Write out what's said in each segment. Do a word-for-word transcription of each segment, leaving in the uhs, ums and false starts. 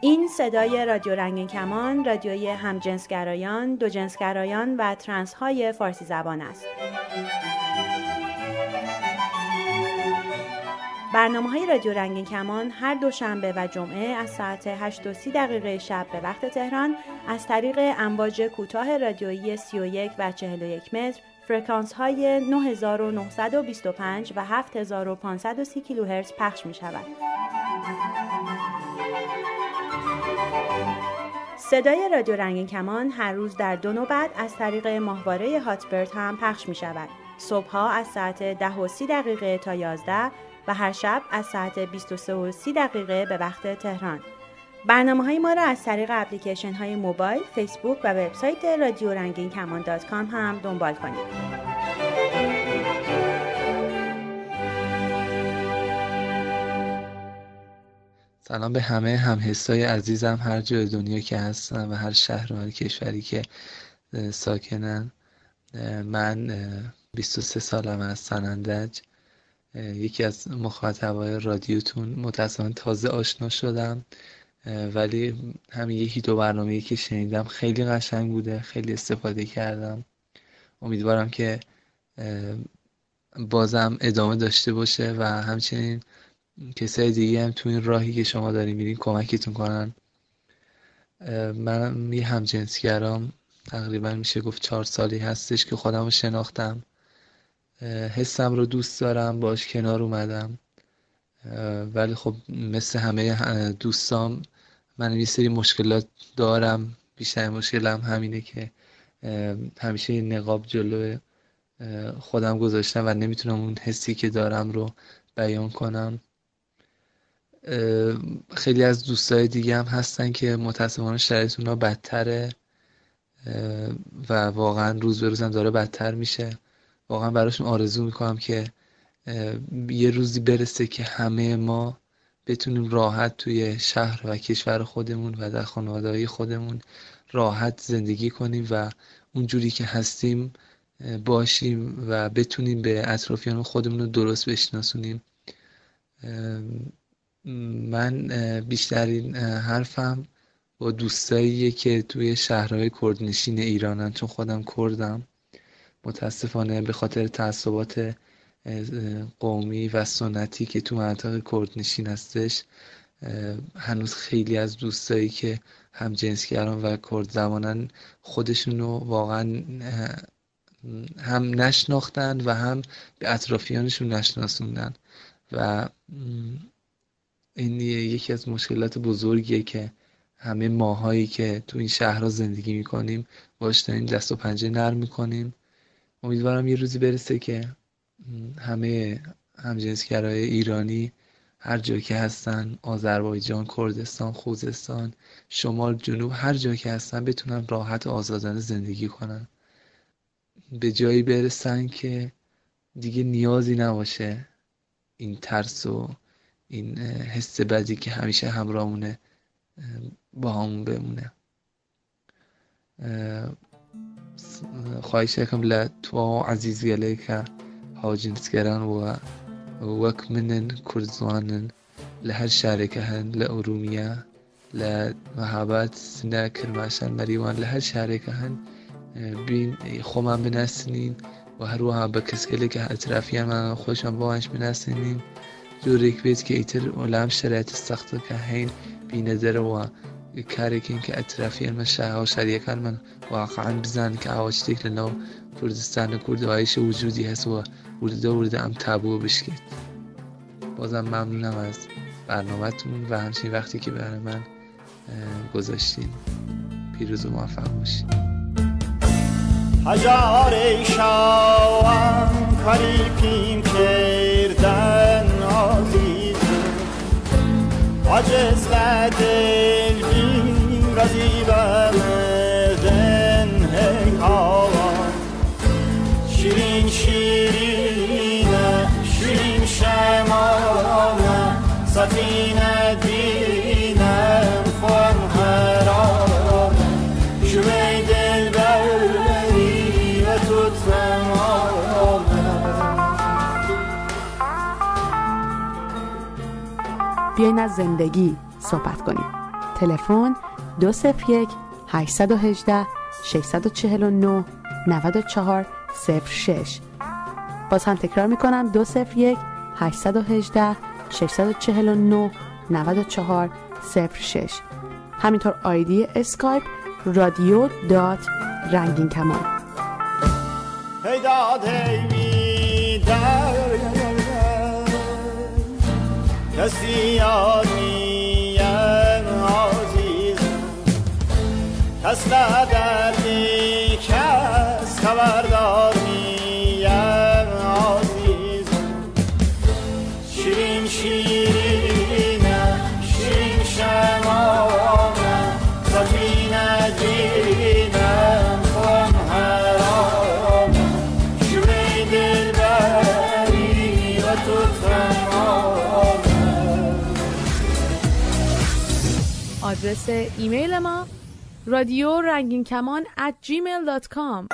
این صدای رادیو رنگین کمان، رادیوی همجنسگرایان، دوجنسگرایان و ترنس‌های فارسی زبان است. برنامه‌های رادیو رنگین کمان هر دوشنبه و جمعه از ساعت هشت و سی دقیقه شب به وقت تهران از طریق امواج کوتاه رادیویی سی و یک و چهل و یک متر، فرکانس‌های نه هزار و نهصد و بیست و پنج و هفت هزار و پانصد و سی کیلوهرتز پخش می‌شود. صدای رادیو رنگین کمان هر روز در دو نوبت از طریق ماهواره هاتبرد هم پخش می شود. صبحها از ساعت ده و سی دقیقه تا یازده و هر شب از ساعت بیست و سه و سی دقیقه به وقت تهران. برنامه های ما را از طریق اپلیکیشن های موبایل، فیسبوک و وبسایت رادیو رنگین کمان دات کام هم دنبال کنید. سلام به همه همحسای عزیزم هر جای دنیا که هستن و هر شهر و هر کشوری که ساکنن. من بیست و سه سالم از سنندج، یکی از مخاطبای رادیوتون. متأسفانه تازه آشنا شدم، ولی همین یکی دو برنامه‌ای که شنیدم خیلی قشنگ بوده، خیلی استفاده کردم. امیدوارم که بازم ادامه داشته باشه و همچنین کسای دیگه هم تو این راهی که شما دارین میرین کمکتون کنن. من یه همجنسگرام تقریبا میشه گفت چهار سالی هستش که خودم رو شناختم، حسم رو دوست دارم، باش کنار اومدم، ولی خب مثل همه دوستام من یه سری مشکلات دارم. بیشتر مشکلم همینه که همیشه یه نقاب جلوه خودم گذاشتم و نمیتونم اون حسی که دارم رو بیان کنم. خیلی از دوستای دیگه هم هستن که متأسفانه شرایط اونا بدتره و واقعا روز به روزم داره بدتر میشه. واقعا براشون آرزو میکنم که یه روزی برسه که همه ما بتونیم راحت توی شهر و کشور خودمون و در خانواده‌های خودمون راحت زندگی کنیم و اونجوری که هستیم باشیم و بتونیم به اطرافیان خودمون رو درست بشناسونیم. من بیشترین حرفم با دوستاییه که توی شهرهای کردنشین ایرانن، چون خودم کردم. متاسفانه به خاطر تعصبات قومی و سنتی که تو منطقه کردنشین هستش، هنوز خیلی از دوستایی که هم جنسگران و کرد زبانن خودشون رو واقعا هم نشناختن و هم به اطرافیانشون نشناسوندن و این یکی از مشکلات بزرگیه که همه ماهایی که تو این شهرها زندگی میکنیم باش داریم دست و پنجه نرم میکنیم. امیدوارم یه روزی برسه که همه همجنسگرای ایرانی هر جا که هستن، آذربایجان، کردستان، خوزستان، شمال، جنوب، هر جا که هستن بتونن راحت و آزادانه زندگی کنن، به جایی برسن که دیگه نیازی نباشه این ترس و این حس بدی که همیشه همراهمونه با همون بمونه. خواهش می‌کنم لطفا عزیز گلیکا هاجنسگران و وکمنن کردزوانن لهر شارکه هن لأرومیا لمحابات سنا کرماشان مریوان لهر شارکه هن بین خوام بناسنین و هروها بکسکلی که اطرافیان من خوشم باهاش بناسنین جوریک بیت که ایتر اولام شرایط سخت که هین بی نظر و کاری که اینکه اطرافیان من شهر و شریکان من واقعا بزن که عواشتیک لنو کردستان کرد عایش وجودی هست و ورده ورده هم تابو بشکید. بازم ممنونم از برنامه‌تون و همچنین وقتی که برای من گذاشتین. پیروز و موفق باشید. هزار شام کاری پیم کردن آزیزم عجز لدل بیم رزیبم دن هیوان شیرین شیرینه شیرین شمانه ساتینه دینه فرم هرانه شوی دل بر بیاین از زندگی صحبت کنیم. تلفن دو صفر یک هشت یک هشت شش چهار نه نه چهار صفر شش. باز هم تکرار میکنم دو صفر یک هشت یک هشت شش چهار نه نه چهار صفر شش. همینطور آیدی اسکایپ رادیو دات رنگین کمان. هی داد هی می داد کسی آنیم عزیزم، کس ندردی کس خبرداریم عزیزم، شیرین شیرینم شیرین شمامم زمین دینم خون حرامم شمه دلبری و تو تمامم. آدرس ایمیل ما رادیو رنگین کمان ات جیمیل دات کام.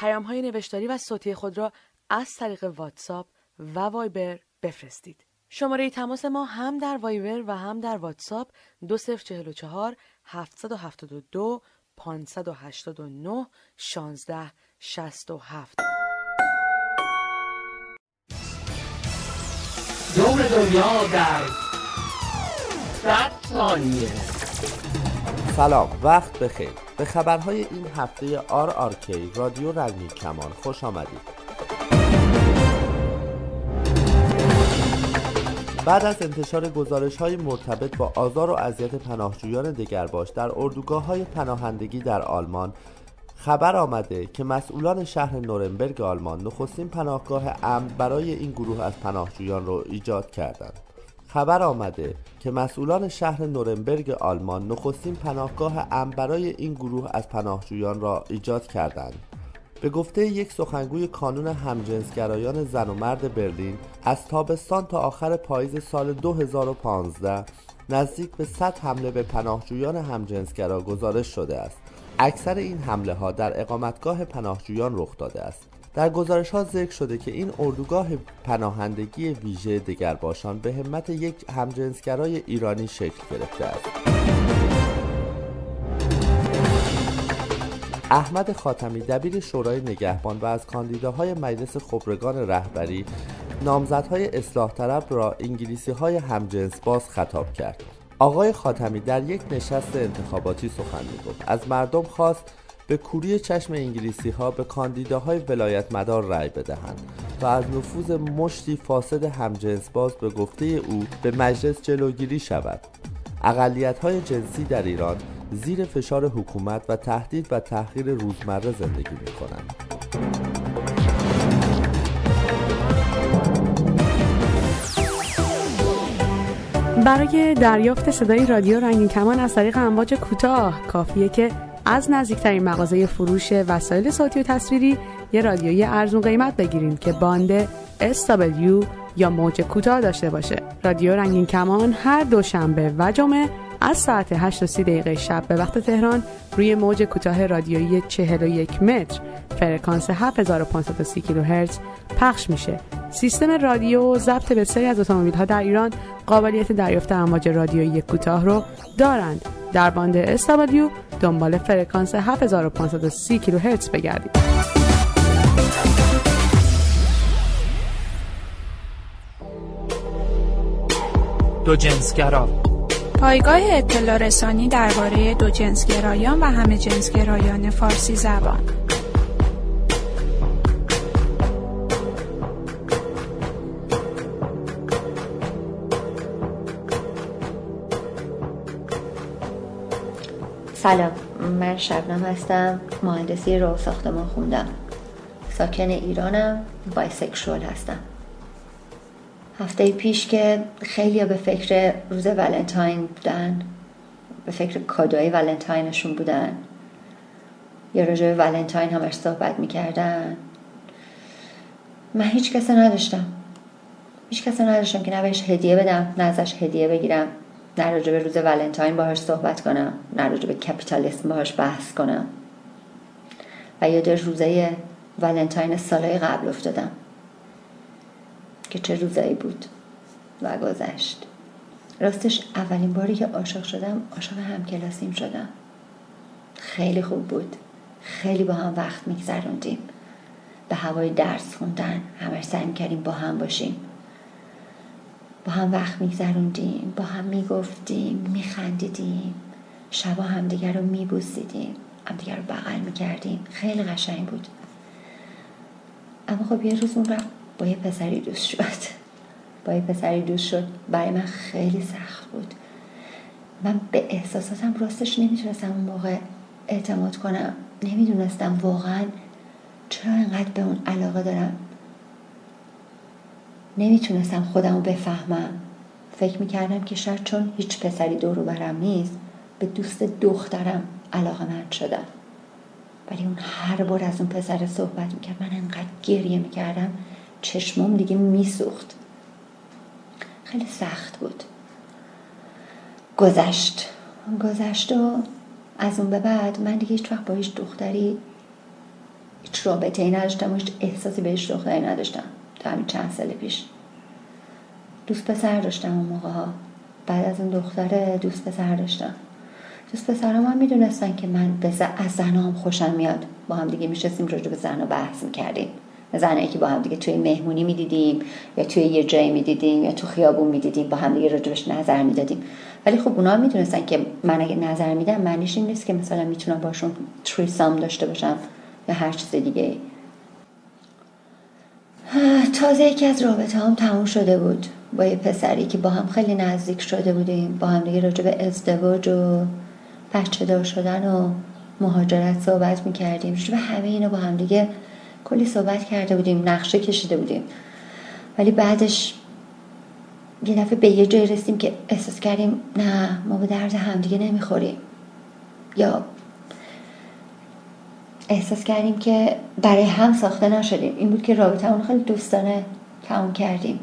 پیام های نوشتاری و صوتی خود را از طریق واتساپ و وایبر بفرستید. شماره تماس ما هم در وایبر و هم در واتساپ دو صفر چهار چهار هفت هفت دو پنج هشت نه یک شش شش هفت. دور دنیا در ثانیه. سلام، وقت بخیر. به خبرهای این هفته آر آر کی رادیو رنگین کمان خوش آمدید. بعد از انتشار گزارش‌های مرتبط با آزار و اذیت پناهجویان دگرباش در اردوگاه‌های پناهندگی در آلمان، خبر آمده که مسئولان شهر نورنبرگ آلمان نخستین پناهگاه امن برای این گروه از پناهجویان را ایجاد کردند. خبر آمده که مسئولان شهر نورنبرگ آلمان نخستین پناهگاه امن برای این گروه از پناهجویان را ایجاد کردند. به گفته یک سخنگوی کانون همجنسگرایان زن و مرد برلین، از تابستان تا آخر پاییز سال دو هزار و پانزده نزدیک به صد حمله به پناهجویان همجنسگرا گزارش شده است. اکثر این حمله ها در اقامتگاه پناهجویان رخ داده است. در گزارش‌ها ذکر شده که این اردوگاه پناهندگی ویژه دگرباشان به همت یک همجنسگرای ایرانی شکل گرفته است. احمد خاتمی دبیر شورای نگهبان و از کاندیداهای مجلس خبرگان رهبری نامزدهای اصلاح طلب را انگلیسی‌های همجنس باز خطاب کرد. آقای خاتمی در یک نشست انتخاباتی سخن می‌گفت. از مردم خواست به کوری چشم انگلیسی ها به کاندیداهای ولایت مدار رأی بدهند و از نفوذ مشتی فاسد همجنس باز به گفته او به مجلس جلوگیری شود. اقلیت های جنسی در ایران زیر فشار حکومت و تهدید و تحقیر روزمره زندگی می کنند. برای دریافت صدای رادیو رنگین کمان از طریق امواج کوتاه کافیه که از نزدیکترین مغازه فروش وسایل صوتی و تصویری یه رادیوی ارزون قیمت بگیرین که باند اس دبلیو یا موج کوتاه داشته باشه. رادیو رنگین کمان هر دوشنبه و جمعه از ساعت هشت و سی دقیقه شب به وقت تهران روی موج کوتاه رادیویی چهل و یک متر فرکانس هفت هزار و پانصد و سی کیلوهرتز پخش میشه. سیستم رادیو ضبط بسیاری از اتومبیل‌ها در ایران قابلیت دریافت امواج رادیویی کوتاه رو دارند. در باند اس دبلیو دنبال فرکانس هفت هزار و پانصد و سی کیلوهرتز بگردید. دو جنسگرا. پایگاه اطلاع رسانی درباره دو جنسگرایان و همه جنسگرایان فارسی زبان. سلام، من شبنم هستم، مهندسی راه و ساختمان خوندم، ساکن ایرانم، بایسکشوال هستم. هفته پیش که خیلی به فکر روز ولنتاین بودن، به فکر کادوی ولنتاینشون بودن، یا راجع به ولنتاین همش صحبت میکردن، من هیچ کس نداشتم هیچ کس نداشتم که نه بهش هدیه بدم، نه ازش هدیه بگیرم، نه راجع به روز ولنتاین باهاش صحبت کنم، نه راجع به کپیتالیسم باهاش بحث کنم. و یاد روزای ولنتاین سالهای قبل افتادم که چه روزایی بود و گذشت. راستش اولین باری که عاشق شدم عاشق همکلاسیم شدم. خیلی خوب بود، خیلی با هم وقت میگذروندیم، به هوای درس خوندن همش سعی میکردیم با هم باشیم، با هم وقت میگذروندیم، با هم میگفتیم، میخندیدیم، شبا همدیگر رو میبوسیدیم، همدیگر رو بغل میکردیم، خیلی قشنگ بود. اما خب یه روز اون رفت با یه پسری دوست شد. با یه پسری دوست شد برای من خیلی سخت بود. من به احساساتم راستش نمیتونستم اون موقع اعتماد کنم، نمیدونستم واقعا چرا اینقدر به اون علاقه دارم. نمیتونستم خودم رو بفهمم. فکر میکردم که شاید چون هیچ پسری دور و برم نیست به دوست دخترم علاقه‌مند شدم. ولی اون هر بار از اون پسر صحبت میکرد من انقدر گریه میکردم چشمام دیگه میسوخت. خیلی سخت بود. گذشت گذشت و از اون به بعد من دیگه هیچ وقت با هیچ دختری هیچ رابطه ای نداشتم و هیچ احساسی به هیچ دختری نداشتم. تا همین چند سال پیش دوست پسر داشتم. اون موقع ها بعد از اون دختره دوست پسر داشتم. دوست پسرام هم میدونستن که من به ز... از زنام خوشم میاد. با هم دیگه میشستیم راجع به زنا بحث میکردیم، زنایی که با هم دیگه توی مهمونی میدیدیم یا توی یه جایی میدیدیم یا تو خیابون میدیدیم با هم دیگه راجعش نظر میدادیم. ولی خب اونا میدونستن که من اگه نظر میدم معنیش این نیست که مثلا میتونم باشون تریسام داشته باشم یا هر چیز دیگه. تازه یکی از رابطه‌ام تموم شده بود با یه پسری که با هم خیلی نزدیک شده بودیم، با هم دیگه راجع به ازدواج و بچه دار شدن و مهاجرت صحبت میکردیم. شبه همه اینا با هم دیگه کلی صحبت کرده بودیم، نقشه کشیده بودیم. ولی بعدش یه دفعه به یه جایی رسیدیم که احساس کردیم نه، ما به درد هم دیگه نمیخوریم، یا احساس کردیم که برای هم ساخته نشدیم. این بود که رابطه اون خیلی دوستانه تمام کردیم.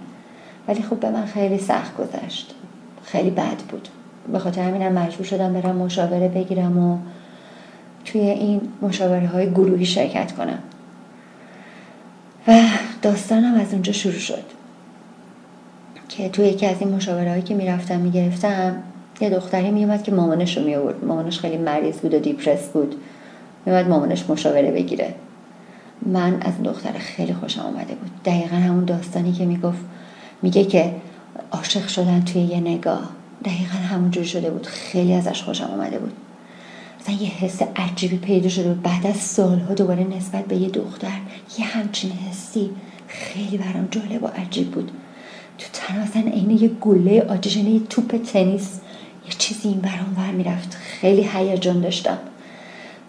ولی خب به من خیلی سخت گذشت، خیلی بد بود. به خاطر همینم مجبور شدم برم مشاوره بگیرم و توی این مشاوره های گروهی شرکت کنم و داستانم از اونجا شروع شد که توی یکی از این مشاوره هایی که میرفتم میگرفتم یه دختری میومد که مامانش رو میورد. مامانش خیلی مریض بود و دیپرس بود، میومد مامانش مشاوره بگیره. من از دختر خیلی خوشم اومده بود. دقیقا همون داستانی که میگفت، میگه که عاشق شدن توی یه نگاه، دقیقا همونجوری شده بود. خیلی ازش خوشم اومده بود. اصلا یه حس عجیبی پیدا شده بود بعد از سالها دوباره نسبت به یه دختر یه همچین حسی. خیلی برام جالب و عجیب بود. تو تنها اصلا عین یه گله آتش، یه توپ تنیس، یه چیزی این برام ور میرفت. خیلی هیجان داشتم.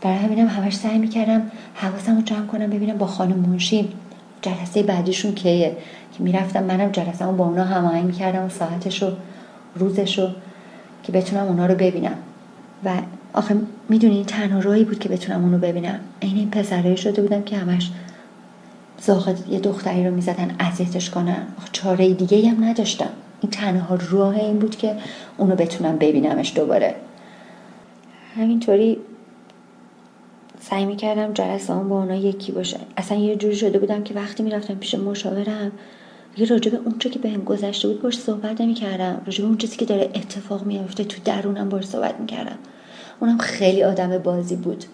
برای همینم همش سعی میکردم حواسم رو جمع کنم ببینم با خانم منشی جلسه بعدیشون کیه، که میرفتم منم جلسه‌مو با اونا هماهنگ میکردم و ساعتشو روزشو که بتونم اونا رو ببینم. و آخه میدونی تنها راهی بود که بتونم اونو ببینم. این این پسرایی شده بودم که همش زاغت یه دختری رو میزدن اذیتش کنن. آخه چاره دیگه‌ای هم نداشتم. این تنها راه این بود که اونو بتونم ببینمش دوباره. همینطوری سعی میکردم جلسه‌ام با اونا یکی باشه. اصلا یه جوری شده بودم که وقتی میرفتم پیش مشاورم دیگه راجع به اون چه که بهم گذشته بود باش صحبت نمی‌کردم، راجع به اون چیزی که داره اتفاق می‌افته تو درونم باش صحبت می‌کردم. اونم خیلی آدم بازی بود،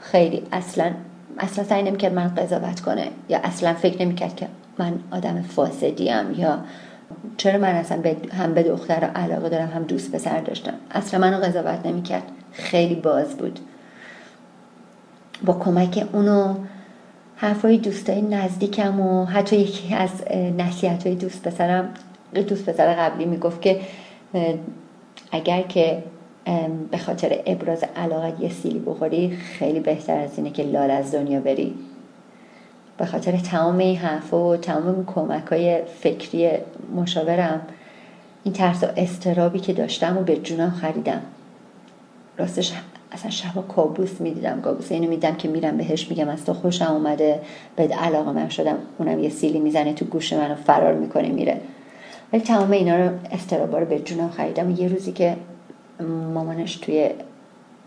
خیلی اصلا اصلا سعی نمی‌کرد من قضاوت کنه یا اصلا فکر نمی‌کرد که من آدم فاسدیم یا چرا من اصلا به هم به دختر علاقه دارم هم دوست پسر داشتم. اصلا منو قضاوت نمی‌کرد، خیلی باز بود. با کمک اونو حرفای دوستای نزدیکم و حتی یکی از نصیحت‌های دوست پسرم، دوست پسر قبلی میگفت که اگر که به خاطر ابراز علاقت یه سیلی بخوری خیلی بهتر از اینه که لال از دنیا بری. به خاطر تمام این حرفا و تمام کمک‌های فکری مشاورم این ترس و استرابی که داشتم و به جونم خریدم. راستش اصلا شبا کابوس میدیدم، کابوس اینو میدم که میرم بهش میگم از تو خوشم اومده، بهت علاقه من شدم، اونم یه سیلی میزنه تو گوش منو فرار میکنه میره. ولی تمام اینا رو استرابا رو به جونم خریدم. یه روزی که مامانش توی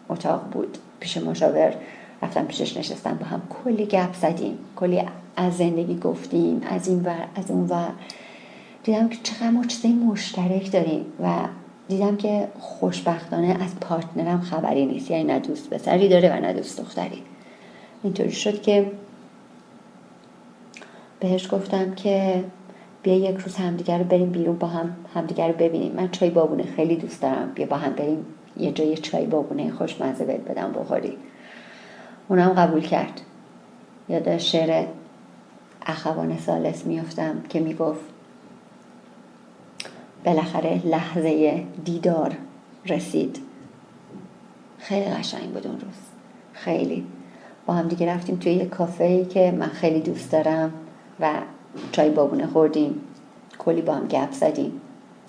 اتاق بود پیش مشاور، رفتم پیشش نشستم، با هم کلی گپ زدیم، کلی از زندگی گفتیم، از این ور از اون ور. دیدم که چقدر ما چیزای مشترک داریم و دیدم که خوشبختانه از پارتنرم خبری نیست، یعنی نه دوست پسری داره و نه دوست دختری. اینطوری شد که بهش گفتم که بیا یک روز همدیگر رو بریم بیرون، با هم همدیگر رو ببینیم. من چای بابونه خیلی دوست دارم، بیا با هم بریم یه جای چای بابونه خوشمزه بهت بدم بخوری. اونم قبول کرد. یاد شعر اخوان ثالث میافتم که میگفت بالاخره لحظه دیدار رسید. خیلی قشنگ بود اون روز، خیلی. با هم دیگه رفتیم توی یه کافه‌ای که من خیلی دوست دارم و چای بابونه خوردیم، کلی با هم گپ زدیم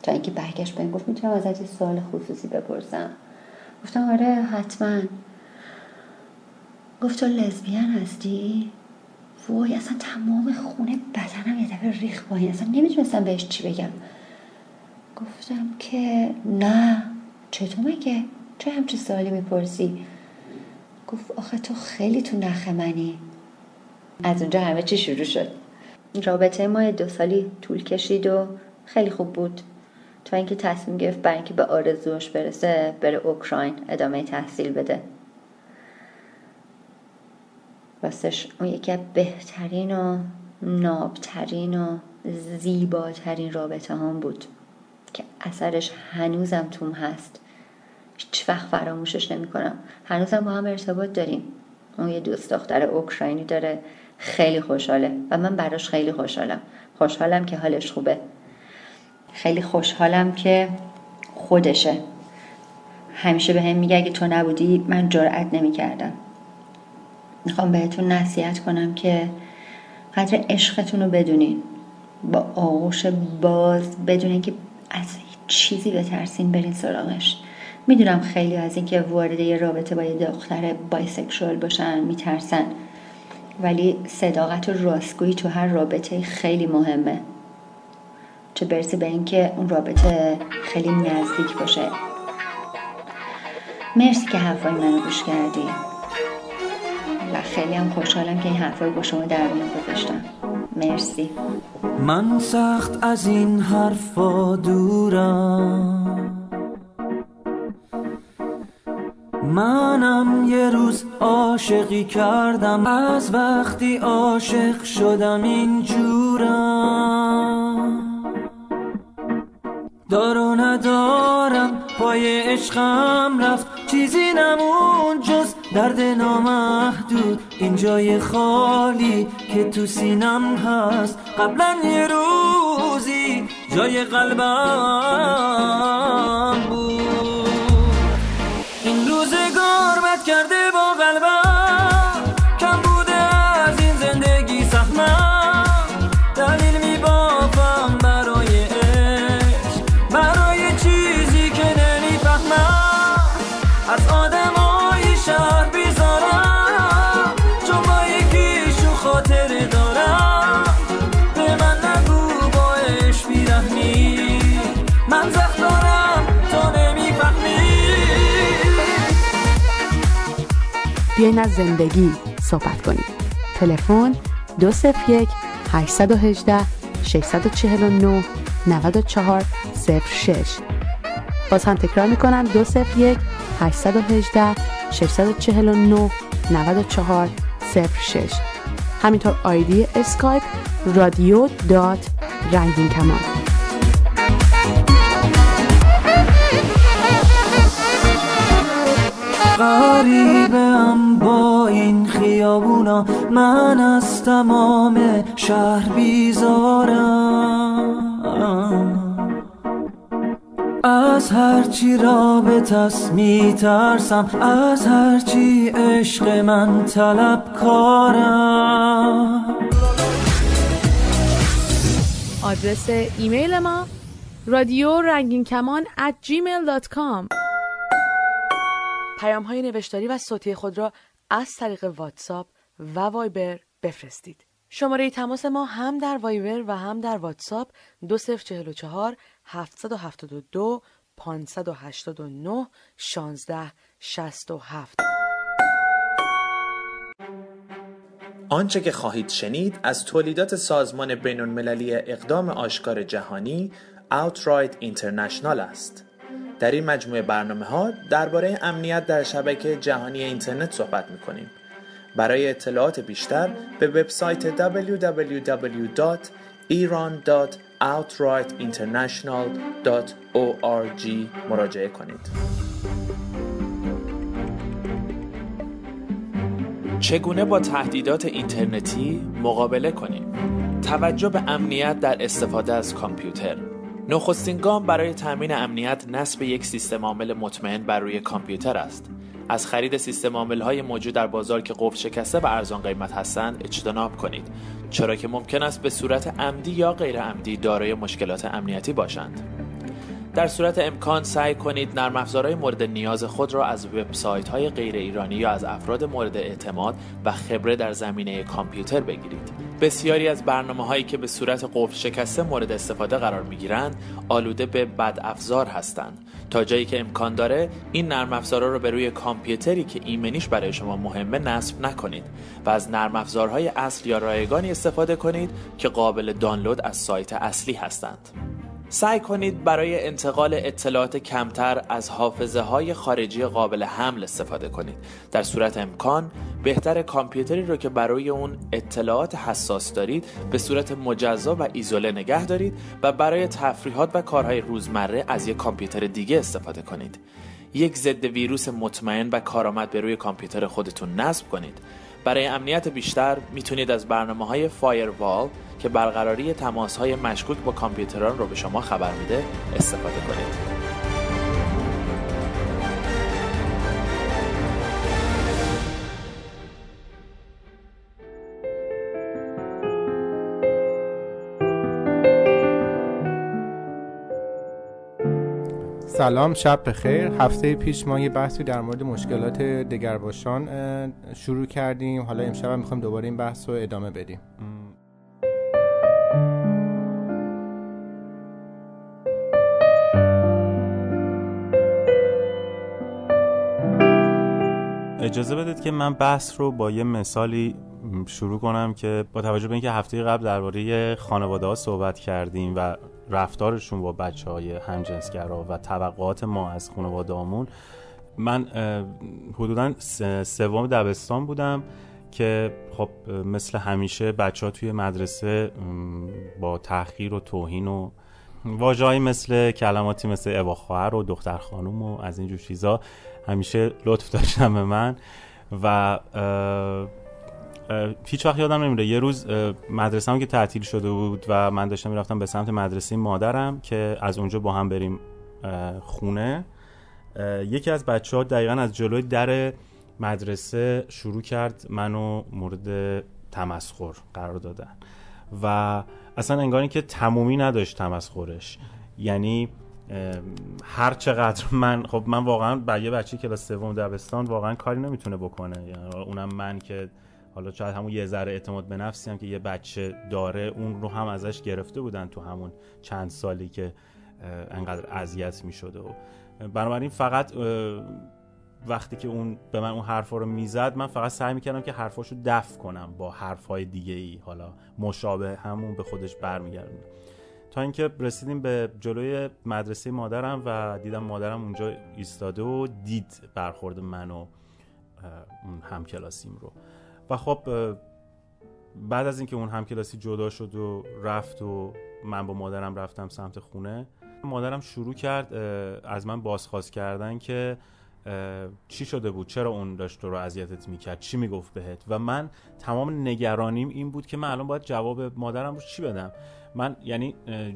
تا اینکه برگشت بهم گفت میتونم ازت یه سوال خصوصی بپرسم؟ گفتم آره حتما. گفت تو لزبیان هستی؟ وای اصلا تمام خونه بدنم یه دفعه ریخ پایین، اصلا نمیتونستم بهش چی بگم. گفتم که نه چطور مگه، چه همچین سوالی میپرسی؟ گفت آخه تو خیلی تو نخ منی. از اونجا همه چی شروع شد. رابطه ما دو سالی طول کشید و خیلی خوب بود تا اینکه تصمیم گرفت برای اینکه به آرزوش برسه بره اوکراین ادامه تحصیل بده. راستش اون یکی از بهترین و نابترین و زیباترین رابطه هم بود که اثرش هنوزم توم هست، هیچ وقت فراموشش نمی کنم. هنوزم با هم ارتباط داریم. اون یه دوست دختر اوکراینی داره، خیلی خوشحاله و من براش خیلی خوشحالم. خوشحالم که حالش خوبه، خیلی خوشحالم که خودشه. همیشه به هم میگه اگه تو نبودی من جرئت نمی کردم. میخوام بهتون نصیحت کنم که قدر عشقتون رو بدونین، با آغوش باز، بدون اینکه از چیزی بترسین برین سراغش. میدونم خیلی از اینکه وارد یه رابطه با یه دختر بایسکشوال باشن میترسن، ولی صداقت و راستگویی تو هر رابطه خیلی مهمه، چه برسه به اینکه اون رابطه خیلی نزدیک باشه. مرسی که حرفای منو گوش کردی و خیلی هم خوشحالم که این حرفای با شما در میون گذاشتم. مرسی. من سخت از این حرفا دورم، منم یه روز عاشقی کردم، از وقتی عاشق شدم اینجورم، دار و ندارم پای عشقم رفت، چیزی نمون جز درد نامحدود این جای خالی که تو سینم هست. قبلا یه روزی جای قلبم بود، این روزگار بد کرده با قلبم، کم بوده از این زندگی سهمم، دلیل میبافم برای عشق، برای چیزی که نمیفهمم، از آدمای شهر بیزارم، چون با یکیشون خاطره دارم، به من نگو با عشق بیرحمی، من زخم دارم تا نمیفهمی. بیاین از زندگی صحبت کنیم. تلفن دو صفر یک هشت یک هشت شش چهار نه نه چهار صفر شش. باز هم تکرار میکنم دو صفر یک هشت یک هشت شش چهار نه نه چهار صفر شش. همینطور آیدی اسکایپ رادیو دات رنگین کمان. غریبم با این خیابونا، من از تمام شهر بیزارم، از هرچی رابطه است میترسم، از هرچی عشق من طلبکارم. آدرس ایمیل ما رادیو رنگین کمان ات جیمیل دات کام. پیام‌های نوشتاری و صوتی خود را از طریق واتساپ و وایبر بفرستید. شماره تماس ما هم در وایبر و هم در واتساپ دو صفر چهار چهار هفت هفت دو پنج هشت نه یک شش شش هفت. آنچه که خواهید شنید از تولیدات سازمان بین‌المللی اقدام آشکار جهانی Outright International است. در این مجموعه برنامه‌ها درباره امنیت در شبکه جهانی اینترنت صحبت می‌کنیم. برای اطلاعات بیشتر به وبسایت دبلیو دبلیو دبلیو دات ایران دات اوترایت اینترنشنال دات او آر جی مراجعه کنید. چگونه با تهدیدات اینترنتی مقابله کنیم؟ توجه به امنیت در استفاده از کامپیوتر. نخستین گام برای تامین امنیت نصب یک سیستم عامل مطمئن بر روی کامپیوتر است. از خرید سیستم عامل‌های موجود در بازار که قفل شکسته و ارزان قیمت هستند اجتناب کنید، چرا که ممکن است به صورت عمدی یا غیر عمدی دارای مشکلات امنیتی باشند. در صورت امکان سعی کنید نرم افزارهای مورد نیاز خود را از وبسایت‌های غیر ایرانی یا از افراد مورد اعتماد و خبره در زمینه کامپیوتر بگیرید. بسیاری از برنامه‌هایی که به صورت قفل شکسته مورد استفاده قرار می‌گیرند، آلوده به بد افزار هستند. تا جایی که امکان داره، این نرم افزارها رو به روی کامپیوتری که ایمنیش برای شما مهمه نصب نکنید و از نرم افزارهای اصل یا رایگانی استفاده کنید که قابل دانلود از سایت اصلی هستند. سعی کنید برای انتقال اطلاعات کمتر از حافظه‌های خارجی قابل حمل استفاده کنید. در صورت امکان بهتر کامپیوتری رو که برای اون اطلاعات حساس دارید به صورت مجزا و ایزوله نگه دارید و برای تفریحات و کارهای روزمره از یک کامپیوتر دیگه استفاده کنید. یک ضد ویروس مطمئن و کارآمد به روی کامپیوتر خودتون نصب کنید. برای امنیت بیشتر میتونید از برنامه‌های فایروال که برقراری تماس‌های مشکوک با کامپیوتران رو به شما خبر میده استفاده کنید. سلام، شب بخیر. هفته پیش ما یه بحثی در مورد مشکلات دگرباشان شروع کردیم. حالا امشب هم میخوایم دوباره این بحث رو ادامه بدیم. اجازه بدید که من بحث رو با یه مثالی شروع کنم که با توجه به اینکه هفته قبل درباره خانواده‌ها صحبت کردیم و رفتارشون با بچه‌های همجنسگرا و توقعات ما از خانواده‌هامون، من حدوداً سوم دبستان بودم که خب مثل همیشه بچه‌ها توی مدرسه با تحقیر و توهین و واژه‌ای مثل کلماتی مثل ابا خواهر و دختر خانوم و از این جور چیزا همیشه لطف داشتن به من و هیچ وقت یادم نمیره یه روز مدرسه‌ام که تعطیل شده بود و من داشتم میرفتم به سمت مدرسه مادرم که از اونجا با هم بریم خونه، یکی از بچه‌ها دقیقاً از جلوی در مدرسه شروع کرد منو مورد تمسخر قرار دادن و اصلا انگاری که تمومی نداشت تمسخرش، یعنی هر چقدر من خب من واقعا با یه بچه کلاس سوم دبستان واقعا کاری نمیتونه بکنه، یعنی اونم من که حالا شاید همون یه ذره اعتماد به نفسی هم که یه بچه داره اون رو هم ازش گرفته بودن تو همون چند سالی که انقدر اذیت میشده. و بنابراین فقط وقتی که اون به من اون حرفا رو میزد من فقط سعی میکردم که حرفاشو دفع کنم با حرفای دیگه ای حالا مشابه همون به خودش برمیگردونه، تا اینکه رسیدیم به جلوی مدرسه مادرم و دیدم مادرم اونجا ایستاده و دید برخورد من و اون همکلاسیم رو و خب بعد از اینکه اون همکلاسی جدا شد و رفت و من با مادرم رفتم سمت خونه، مادرم شروع کرد از من بازخواست کردن که چی شده بود، چرا اون داشت تو رو اذیتت میکرد، چی میگفت بهت، و من تمام نگرانیم این بود که من الان باید جواب مادرم رو چی بدم. من یعنی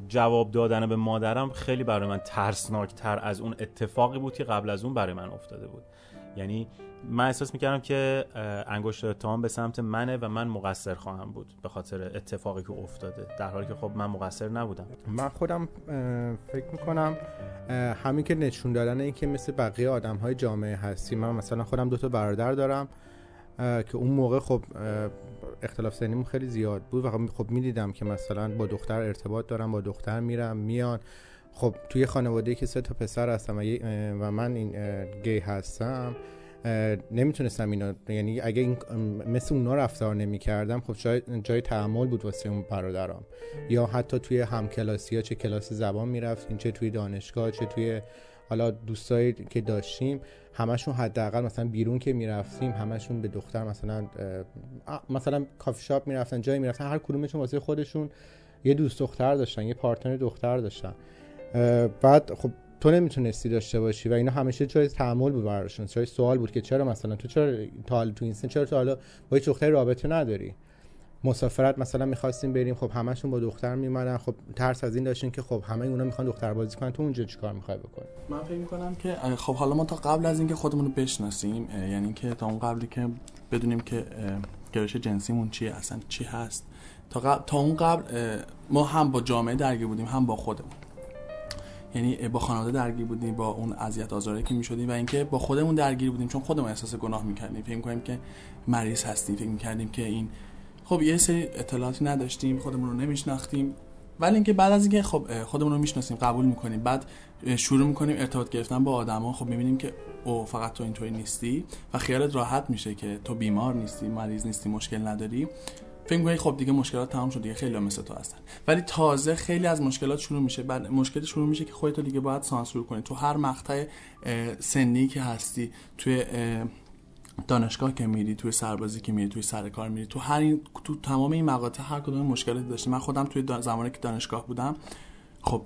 جواب دادن به مادرم خیلی برای من ترسناکتر از اون اتفاقی بود که قبل از اون برای من افتاده بود، یعنی من احساس میکردم که انگشت اتهام به سمت منه و من مقصر خواهم بود به خاطر اتفاقی که افتاده، در حالی که خب من مقصر نبودم. من خودم فکر میکنم همین که نشون دادن این که مثل بقیه آدمهای جامعه هستی، من مثلا خودم دوتا برادر دارم که اون موقع خب اختلاف سنیمون خیلی زیاد بود و خب میدیدم که مثلا با دختر ارتباط دارم، با دختر میرم میان. خب توی خانواده‌ای که سه تا پسر هستم و من این گی هستم نمیتونستم اینا، یعنی اگه این مثل اونا رفتار نمیکردم خب جای جای تعامل بود واسه اون برادرام، یا حتی توی همکلاسی‌ها چه کلاس زبان میرفتیم چه توی دانشگاه چه توی حالا دوستایی که داشتیم همشون حداقل مثلا بیرون که میرفتیم همشون به دختر مثلا مثلا کافی شاپ میرفتن، جایی میرفتن، هر کدومشون واسه خودشون یه دوست دختر داشتن، یه پارتنر دختر داشتن. بعد خب تو نمیتونستی داشته باشی و اینا همیشه جای تعامل بود براشون، جای سوال بود که چرا مثلا تو چرا تا تو این سن چرا تا حالا با یه دختر رابطه نداری. مسافرت مثلا می‌خواستیم بریم، خب همشون با دختر میمدن، خب ترس از این داشتن که خب همه اونا میخوان دختر بازی کنن، تو اونجا چیکار می‌خوای بکنی؟ من فکر می‌کنم که خب حالا ما تا قبل از اینکه خودمون رو بشناسیم، یعنی اینکه تا اون قبلی که بدونیم که گرایش جنسیمون چیه، اصلا چی هست، تا قبل تا اون قبل ما هم با جامعه درگیر بودیم، هم با خودمون، یعنی با خانواده درگیر بودیم، با اون اذیت آزاری که می‌شدیم و اینکه با خودمون درگیر بودیم، چون خودمون احساس گناه می‌کردیم، فکر می‌کنیم که مریض هستیم، فکر می‌کردیم که این خب یه سری اطلاعاتی نداشتیم، خودمون رو نمیشناختیم. ولی اینکه بعد از اینکه خب خودمون رو میشناسیم، قبول میکنیم، بعد شروع میکنیم ارتباط گرفتن با آدما، خب میبینیم که او فقط تو اینطوری نیستی و خیالت راحت میشه که تو بیمار نیستی، مریض نیستی، مشکل نداری، فکر می‌کنی خب دیگه مشکلات تمام شد، دیگه خیلی مثل تو هستن. ولی تازه خیلی از مشکلات شروع میشه، بعد مشکل شروع میشه که خودت دیگه باید سانسور کنی تو هر مقطع سنی که هستی، توی دانشگاه که میری، توی سربازی که میری، توی سرکار میری، تو هر این تو تمام این مقاطع هر کدوم مشکلی داشتی. من خودم توی زمانی که دانشگاه بودم، خب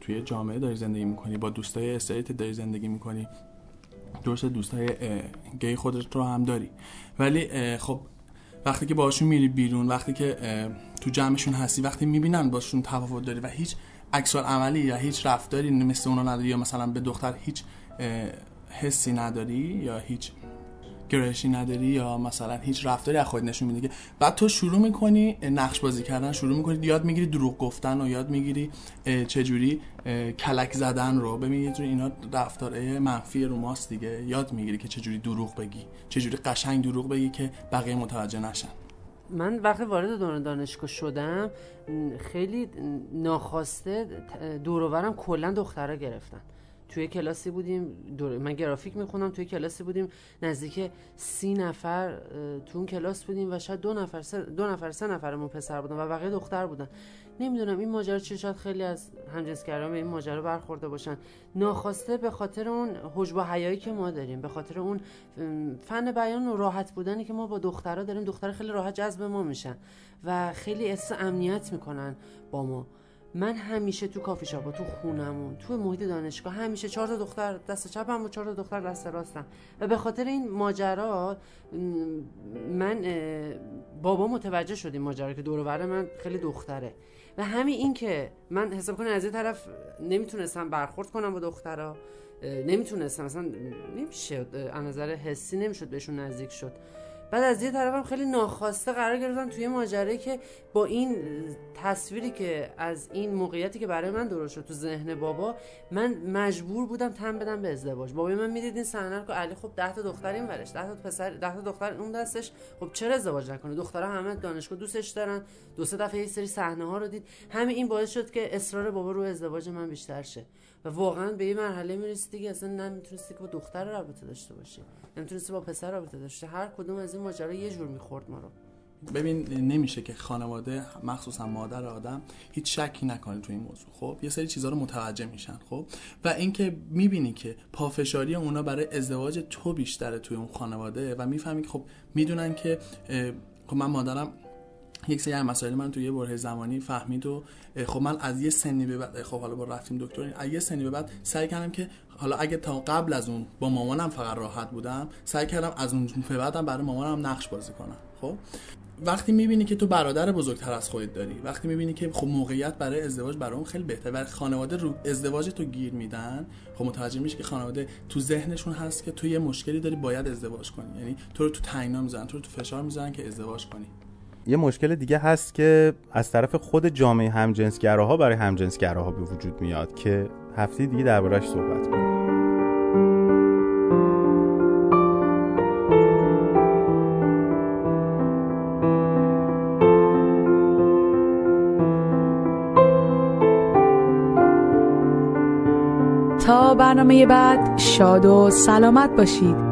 توی جامعه داری زندگی میکنی، با دوستای استریت داری زندگی میکنی، درسته دوستای گی خودت رو هم داری، ولی خب وقتی که باهاشون میری بیرون، وقتی که تو جمعشون هستی، وقتی میبینن باشون تفاوت داری و هیچ عکس‌العملی یا هیچ رفتاری مثل اونا نداری، یا مثلا به دختر هیچ حسی نداری یا هیچ گرایشی نداری یا مثلا هیچ رفتاری از خودت نشون میدی، که بعد تو شروع میکنی نقش بازی کردن، شروع میکنی یاد میگیری دروغ گفتن و یاد میگیری چجوری کلک زدن رو. ببین یه جوری اینا رفتارهای منفی رو ماست دیگه، یاد میگیری که چجوری دروغ بگی، چجوری قشنگ دروغ بگی که بقیه متوجه نشن. من وقتی وارد دانشگاه شدم، خیلی ناخواسته دور و برم کلا دخترا گرفتن. توی کلاسی بودیم، من گرافیک میخونم، توی کلاسی بودیم نزدیک سی نفر تو اون کلاس بودیم و شاید دو نفر سه دو نفر سه نفرمون پسر بودن و بقیه دختر بودن. نمیدونم این ماجرا چی شد، خیلی از همجنسگرایان به این ماجرا برخورده باشن ناخواسته، به خاطر اون حجب و حیایی که ما داریم، به خاطر اون فن بیان و راحت بودنی که ما با دخترها داریم، دخترها خیلی راحت جذب ما میشن و خیلی احساس امنیت میکنن با ما. من همیشه تو کافی شاپ، تو خونمون، تو محیط دانشگاه، همیشه چهار تا دختر دست چپم و چهار تا دختر دست راستم و به خاطر این ماجرا من بابا متوجه شد این ماجرا که دور و بر من خیلی دختره و همین این که من حساب کنم از این طرف نمیتونستم برخورد کنم با دخترها، نمیتونستم مثلا نمیشه از نظر حسی نمیشد بهشون نزدیک شد. بعد از یه طرفم خیلی ناخواسته قرار گرفتم توی ماجرایی که با این تصویری که از این موقعیتی که برای من درست شد تو ذهن بابا، من مجبور بودم تن بدم به ازدواج. بابای من میدید این صحنه که علی خب ده تا دختر این ورش، ده تا پسر، ده تا دختر اون دستش، خب چرا ازدواج نکنه؟ دخترها همه دانشگاه دوستش دارن. دو سه دفعه یه سری صحنه ها رو دید، همین این باعث شد که اصرار بابا رو ازدواج من بیشتر شه و واقعا به این مرحله میرسیدی که اصلا نمیتونستی که با دختر رابطه داشته باشی، نمیتونستی با پسر رابطه داشته، هر کدوم از این ماجرا یه جور میخورد ما رو. ببین نمیشه که خانواده، مخصوصا مادر آدم، هیچ شکی نکنه تو این موضوع. خب یه سری چیزا رو متوجه میشن، خب و اینکه میبینی که پافشاری اونا برای ازدواج تو بیشتره توی اون خانواده و میفهمی که خب میدونن که خب من مادرم یک سری مسائل من توی یه بره زمانی فهمید و خب من از یه سنی به بعد، خب حالا با رفتیم دکتر، از یه سنی به بعد سعی کردم که حالا اگه تا قبل از اون با مامانم فقط راحت بودم، سعی کردم از اون به بعدم برای مامانم نقش بازی کنم. خب وقتی میبینی که تو برادر بزرگتر از خودت داری، وقتی میبینی که خب موقعیت برای ازدواج برای اون خیلی بهتره و خانواده رو ازدواج تو گیر میدن، خب متوجه میشی که خانواده تو ذهنشون هست که تو یه مشکلی داری باید ازدواج کنی، یعنی تو رو تو تنگنا میذارن، تو رو تو فشار میذارن که ازدواج کنی. یه مشکل دیگه هست که از طرف خود جامعه همجنسگراها برای همجنسگراها به وجود میاد که هفته دیگه درباره‌اش صحبت کنیم. تا برنامه بعد شاد و سلامت باشید.